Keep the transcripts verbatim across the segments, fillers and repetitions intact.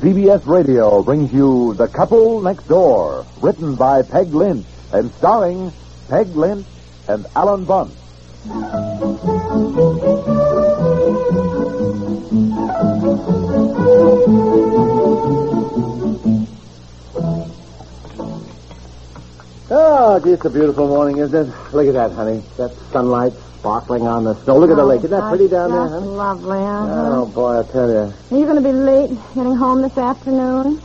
C B S Radio brings you The Couple Next Door, written by Peg Lynch and starring Peg Lynch and Alan Bunce. Oh, gee, it's a beautiful morning, isn't it? Look at that, honey. That sunlight sparkling on the snow. Look oh, at the lake. Isn't that pretty down there, huh? That's lovely, huh? Oh, boy, I tell you. Are you going to be late getting home this afternoon?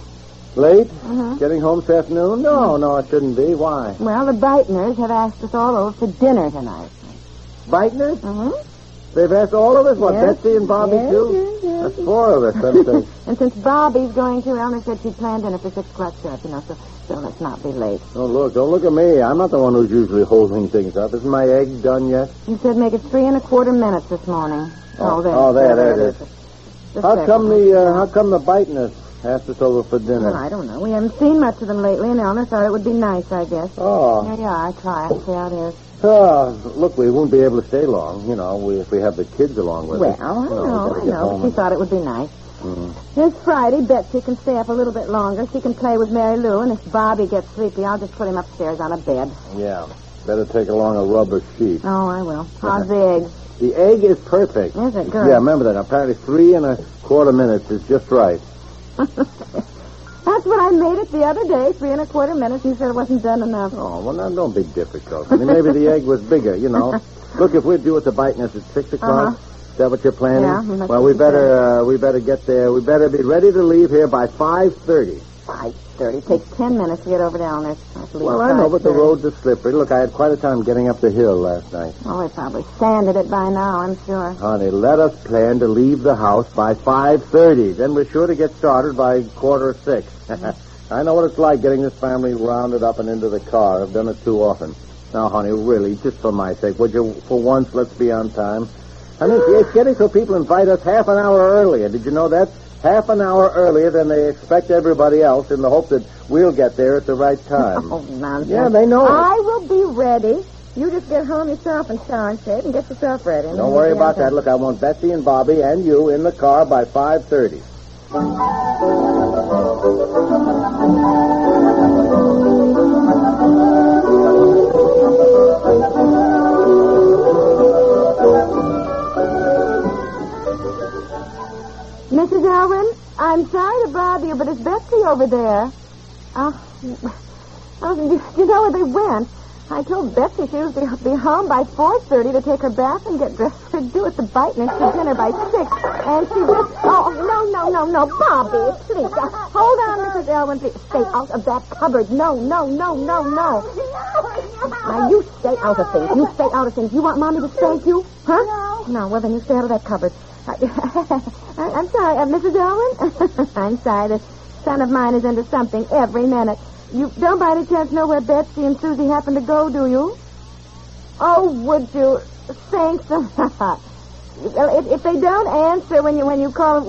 Late? Uh-huh. Getting home this afternoon? No, uh-huh. no, it shouldn't be. Why? Well, the Breitners have asked us all over for dinner tonight. Breitners? Uh-huh. They've asked all of us? What, yes. Betsy and Bobby, yes, too? Yes, yes. That's four of us, I think. And since Bobby's going to, Elmer said she planned dinner for six o'clock sharp, you know, so... So let's not be late. Oh, look, don't look at me. I'm not the one who's usually holding things up. Isn't my egg done yet? You said make it three and a quarter minutes this morning. Oh, oh there. Oh, there, there, there it is. is. How come the, uh, how come the Breitners asked us over for dinner? Oh, I don't know. We haven't seen much of them lately, and Elmer thought it would be nice, I guess. Oh. There you are. Try it. See how it is. Oh, look, we won't be able to stay long, you know, we, if we have the kids along with well, us. Well, I know, know I know, but she thought it would be nice. Mm-hmm. This Friday, Betsy can stay up a little bit longer. She can play with Mary Lou, and if Bobby gets sleepy, I'll just put him upstairs on a bed. Yeah. Better take along a rubber sheet. Oh, I will. How's the egg? The egg is perfect. Is it good? Yeah, remember that. Apparently three and a quarter minutes is just right. That's what I made it the other day, three and a quarter minutes. You said it wasn't done enough. Oh, well, now don't be difficult. I mean, maybe the egg was bigger, you know. Look, if we're due at the Breitners at six o'clock... Uh-huh. Is that what you're planning? Yeah. Well, we better uh, we better get there. We better be ready to leave here by five thirty. Five thirty. It takes ten minutes to get over down there. Well, I know, but the roads are slippery. Look, I had quite a time getting up the hill last night. Oh, we probably sanded it by now, I'm sure. Honey, let us plan to leave the house by five thirty. Then we're sure to get started by quarter six. I know what it's like getting this family rounded up and into the car. I've done it too often. Now, honey, really, just for my sake, would you? For once, let's be on time. I mean, it's getting so people invite us half an hour earlier. Did you know that? Half an hour earlier than they expect everybody else in the hope that we'll get there at the right time. Oh, nonsense. Yeah, they know it. I will be ready. You just get home yourself and shower and shave and get yourself ready. Don't worry about that. Look, I want Betsy and Bobby and you in the car by five thirty. Missus Elwin, I'm sorry to bother you, but it's Betsy over there. Oh, oh you know where they went? I told Betsy she was to be home by four thirty to take her bath and get dressed for due at the Breitners for dinner by six. And she was... Oh, no, no, no, no, Bobby, please. Uh, hold on, Missus Elwin, please. Stay out of that cupboard. No, no, no, no, no. Now, you stay out of things. You stay out of things. You want Mommy to spank you? Huh? No. No, well, then you stay out of that cupboard. I'm sorry, uh, Missus Elwin. I'm sorry, the son of mine is into something every minute. You don't by any chance know where Betsy and Susie happen to go, do you? Oh, would you? Thanks a lot. If, if they don't answer when you when you call,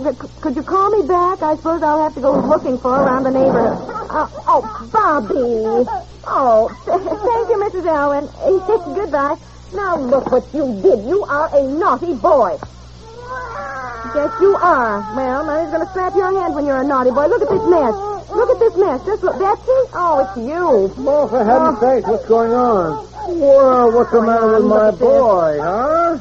could you call me back? I suppose I'll have to go looking for around the neighborhood. Uh, oh, Bobby. Oh, thank you, Missus Elwin. Goodbye. Now look what you did. You are a naughty boy. Yes, you are. Well, Mother's going to slap your hand when you're a naughty boy. Look at this mess. Look at this mess. Just look. Betsy? Oh, it's you. Well, for heaven's sake, what's going on? Well, what's the matter with my boy, huh?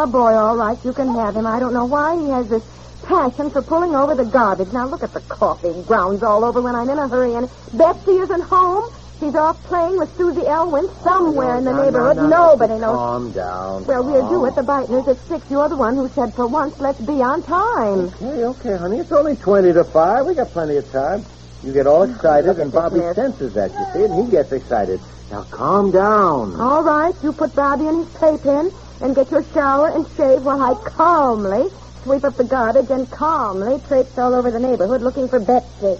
our boy, all right. You can have him. I don't know why he has this passion for pulling over the garbage. Now, look at the coughing grounds all over when I'm in a hurry. And Betsy isn't home. She's off playing with Susie Elwin somewhere oh, no, in the no, neighborhood. No, no, Nobody knows. Calm down. Well, we're due at the Bitener's at six. You're the one who said, for once, let's be on time. Okay, okay, honey. It's only twenty to five. We got plenty of time. You get all excited, and Bobby senses that, you see, and he gets excited. Now, calm down. All right. You put Bobby in his playpen and get your shower and shave while I calmly sweep up the garbage and calmly traipse all over the neighborhood looking for Betsy.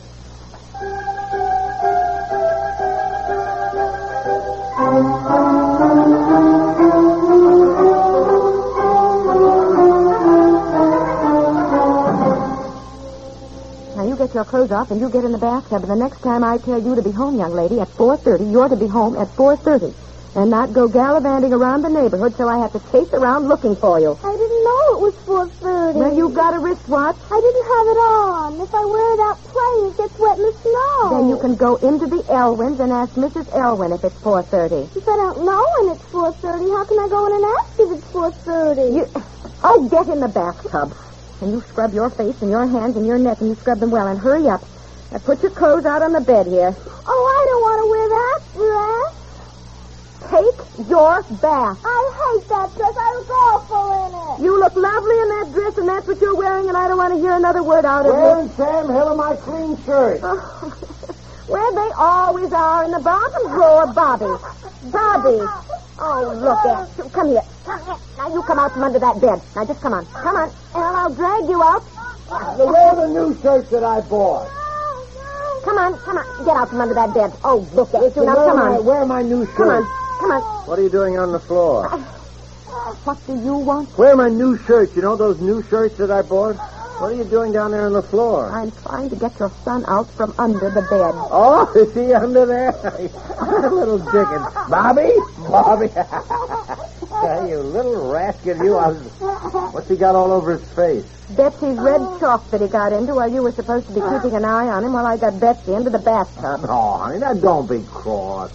Now, you get your clothes off and you get in the bathtub. And the next time I tell you to be home, young lady, at four thirty, you're to be home at four thirty. And not go gallivanting around the neighborhood so I have to chase around looking for you. I didn't know it was four thirty. Well, you got a wristwatch. I didn't have it on. If I wear it out playing, it gets wet in the snow. Then you can go into the Elwins and ask Missus Elwin if it's four thirty. If I don't know when it's four thirty, how can I go in and ask if it's four thirty? You... Oh, get in the bathtub. And you scrub your face and your hands and your neck, and you scrub them well. And hurry up. Now put your clothes out on the bed here. Oh, I don't want to wear that dress. Take your bath. I hate that dress. I look awful in it. You look lovely in that dress, and that's what you're wearing, and I don't want to hear another word out of it. Where in Sam Hill are my clean shirts? Oh. Where they always are, in the bottom drawer, Bobby. Bobby. Oh, look at you. Come here. Now, you come out from under that bed. Now, just come on. Come on, and I'll drag you out. Where are the new shirts that I bought? Come on, come on. Get out from under that bed. Oh, look at you. Now, come on. Where are my new shirts? Come on. Come on. What are you doing on the floor? Uh, what do you want? Wear my new shirts. You know those new shirts that I bought? What are you doing down there on the floor? I'm trying to get your son out from under the bed. Oh, is he under there? Little chicken. Bobby? Bobby? You little rascal, you. I was... What's he got all over his face? Betsy's red chalk that he got into while you were supposed to be keeping an eye on him while I got Betsy into the bathtub. Oh, honey, now don't be cross.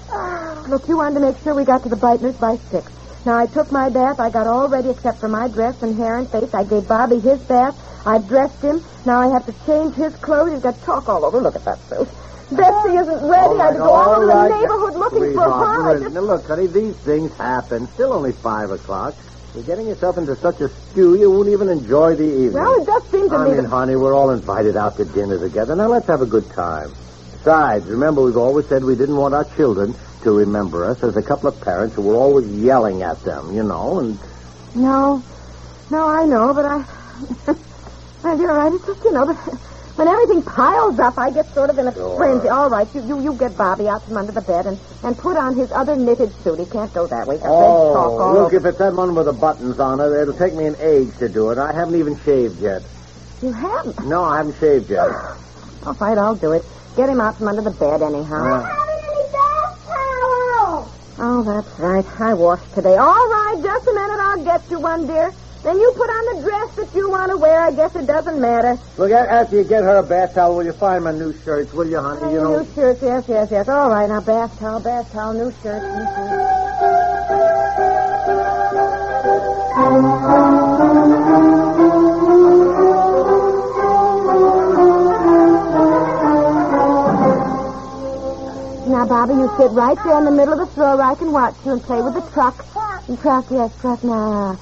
Look, you wanted to make sure we got to the Bitener's by six. Now, I took my bath. I got all ready except for my dress and hair and face. I gave Bobby his bath. I dressed him. Now I have to change his clothes. He's got chalk all over. Look at that suit. Betsy isn't ready. Oh, I had to go all over right. the neighborhood yeah. looking Please, for her. Just... Now, look, honey, these things happen. Still only five o'clock. You're getting yourself into such a stew, you won't even enjoy the evening. Well, it does seem to I me... I mean, that... honey, we're all invited out to dinner together. Now, let's have a good time. Besides, remember, we've always said we didn't want our children to remember us as a couple of parents who were always yelling at them, you know, and... No. No, I know, but I... Well, you're right. It's just, you know, when everything piles up, I get sort of in a sure. frenzy. All right, you, you you get Bobby out from under the bed and, and put on his other knitted suit. He can't go that way. Oh, look, over. If it's that one with the buttons on it, it'll take me an age to do it. I haven't even shaved yet. You haven't? No, I haven't shaved yet. All right, I'll do it. Get him out from under the bed anyhow. I haven't any bath towel. Oh, that's right. I washed today. All right, just a minute. I'll get you one, dear. Then you put on the dress that you want to wear. I guess it doesn't matter. Look, after you get her a bath towel, will you find my new shirts, will you, honey? You know... New shirts, yes, yes, yes. All right, now, bath towel, bath towel, new shirts, new shirts. Now, Bobby, you sit right there in the middle of the floor where I can watch you and play with the truck. And truck, yes, truck, now...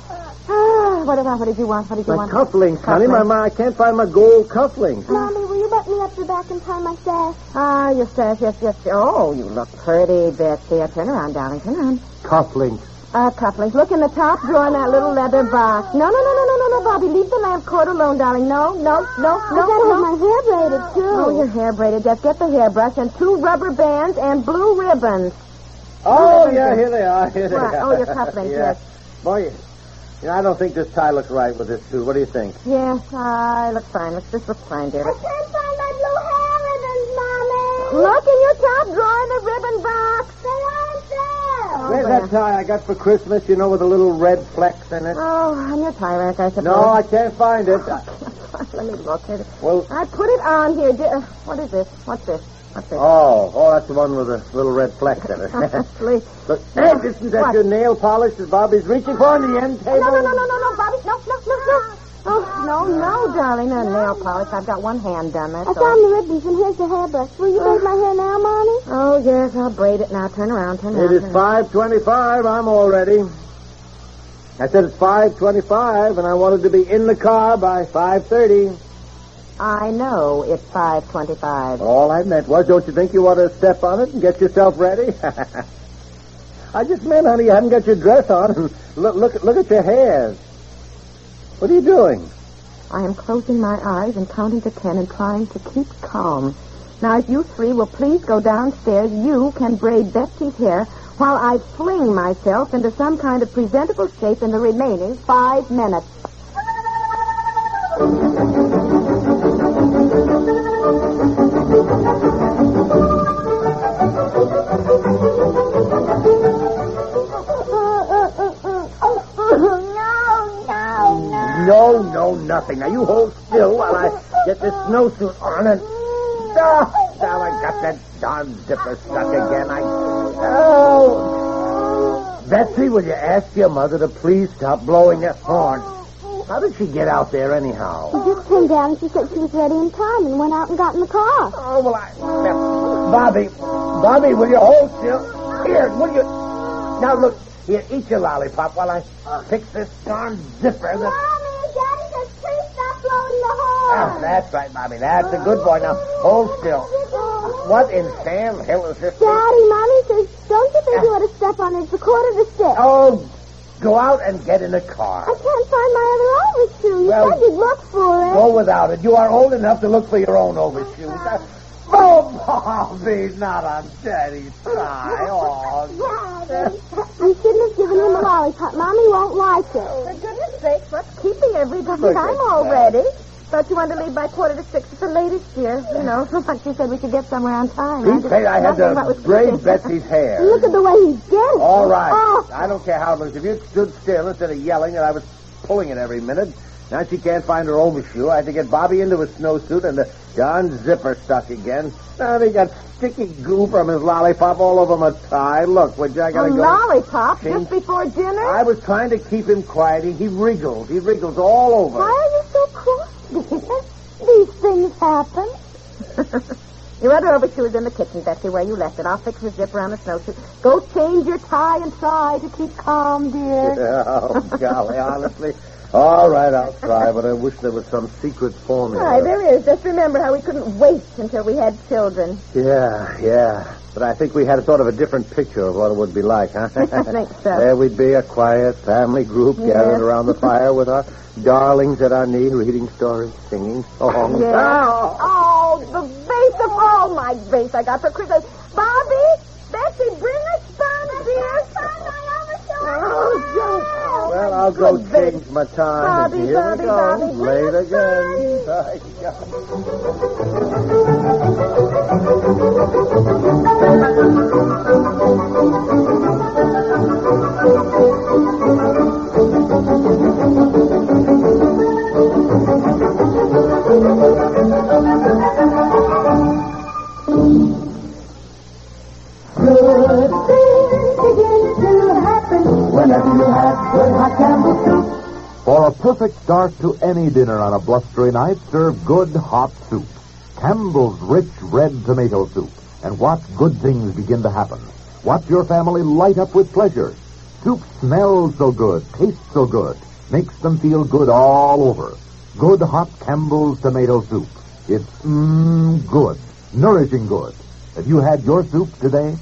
What did, I, what did you want? What did you my want? Cufflinks, cufflinks, honey. My, my, I can't find my gold cufflinks. Mommy, will you let me up the back and tie my sash? Ah, your sash, yes, yes. Oh, you look pretty, Betsy. Turn around, darling. Turn around. Cufflinks. Ah, uh, cufflinks. Look in the top drawer in that little leather box. No, no, no, no, no, no, no, Bobby. Leave the lamp cord alone, darling. No, no, no, no. I gotta have my hair braided, too. Oh, your hair braided. Just get the hairbrush and two rubber bands and blue ribbons. Oh, blue yeah, ribbons. Here they are. Here they right. are. Oh, your cufflinks, yes. yes. Boy, you know, I don't think this tie looks right with this suit. What do you think? Yes, I look fine. This looks fine, dear. I can't find my blue hair ribbons, Mommy. Look in your top drawer in the ribbon box. They aren't there. Oh, Where's well. that tie I got for Christmas, you know, with the little red flecks in it? Oh, on your tie rack, I suppose. No, I can't find it. Let me look at it. Well, I put it on here, dear. What is this? What's this? Oh, oh, that's the one with the little red flecks in it. Please. Look, now, isn't that what? Your nail polish that Bobby's reaching for on the end table? No, no, no, no, no, no, Bobby. No, no, no, no. Oh, no, no, darling. No, no nail polish. I've got one hand done. That's I found all. The ribbons, and here's the hairbrush. Will you braid uh, my hair now, Mommy? Oh, yes, I'll braid it now. Turn around, turn around. It is five twenty-five. I'm all ready. I said it's five twenty-five, and I wanted to be in the car by five thirty. I know it's five twenty-five. All I meant was, don't you think you ought to step on it and get yourself ready? I just meant, honey, you haven't got your dress on. And look, look, look at your hair. What are you doing? I am closing my eyes and counting to ten and trying to keep calm. Now, if you three will please go downstairs, you can braid Betsy's hair while I fling myself into some kind of presentable shape in the remaining five minutes. No, no, nothing. Now, you hold still while I get this snowsuit on and... Oh, now I got that darn zipper stuck again. I... Oh! Betsy, will you ask your mother to please stop blowing that horn? How did she get out there, anyhow? She just came down and she said she was ready in time and went out and got in the car. Oh, well, I... Now, Bobby, Bobby, will you hold still? Here, will you... Now, look, here, eat your lollipop while I fix this darn zipper that... Oh, that's right, Mommy. That's a good boy. Now, hold still. What in Sam Hill is this? Daddy, Mommy says, don't you think uh, you ought to step on it? It's a quarter to six. Oh, go out and get in the car. I can't find my other overshoes. Well, I did look for it. Go without it. You are old enough to look for your own overshoes. Uh, oh, Bobby, not on Daddy's side. Oh, Daddy. I shouldn't have given him a lollipop. Mommy won't like it. For goodness sakes, what's keeping everybody? Look, I'm all ready. Thought you wanted to leave by quarter to six at the latest, dear. You know, like you said, we could get somewhere on time. You say I had to braid Betsy's hair. Look at the way he did it. All right. Oh. I don't care how it looks. If you stood still instead of yelling and I was pulling it every minute, now she can't find her overshoe. I had to get Bobby into a snowsuit and the darn zipper stuck again. Now they got sticky goo from his lollipop all over my tie. Look, would you? I gotta a go. Lollipop just before dinner? I was trying to keep him quiet. He wriggled. He wriggles all over. Why are you so cross? These things happen. Your other overshoe is in the kitchen, Betsy, where you left it. I'll fix the zipper on the snowsuit. Go change your tie and try to keep calm, dear. Oh, golly, honestly. All right, I'll try, but I wish there was some secret formula. Why, there is. Just remember how we couldn't wait until we had children. Yeah, yeah. But I think we had a sort of a different picture of what it would be like, huh? I think so. There we'd be, a quiet family group yes. gathered around the fire with our darlings at our knee, reading stories, singing songs. Yes. Oh. oh, the vase of all my vase I got for Christmas. Bobby, Betsy, bring a sponge here. Oh, well, I'll go change my time. Bobby, here Bobby, we go. Bobby, late again. Bye. Good things begin to happen. Whenever you have good hot Campbell's soup. For a perfect start to any dinner on a blustery night, serve good hot soup. Campbell's rich red tomato soup. And watch good things begin to happen. Watch your family light up with pleasure. Soup smells so good, tastes so good, makes them feel good all over. Good hot Campbell's tomato soup. It's mmm good, nourishing good. Have you had your soup today?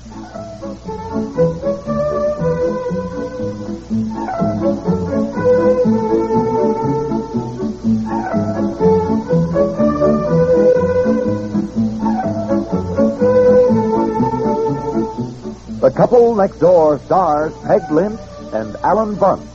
The Couple Next Door stars Peg Lynch and Alan Bunce.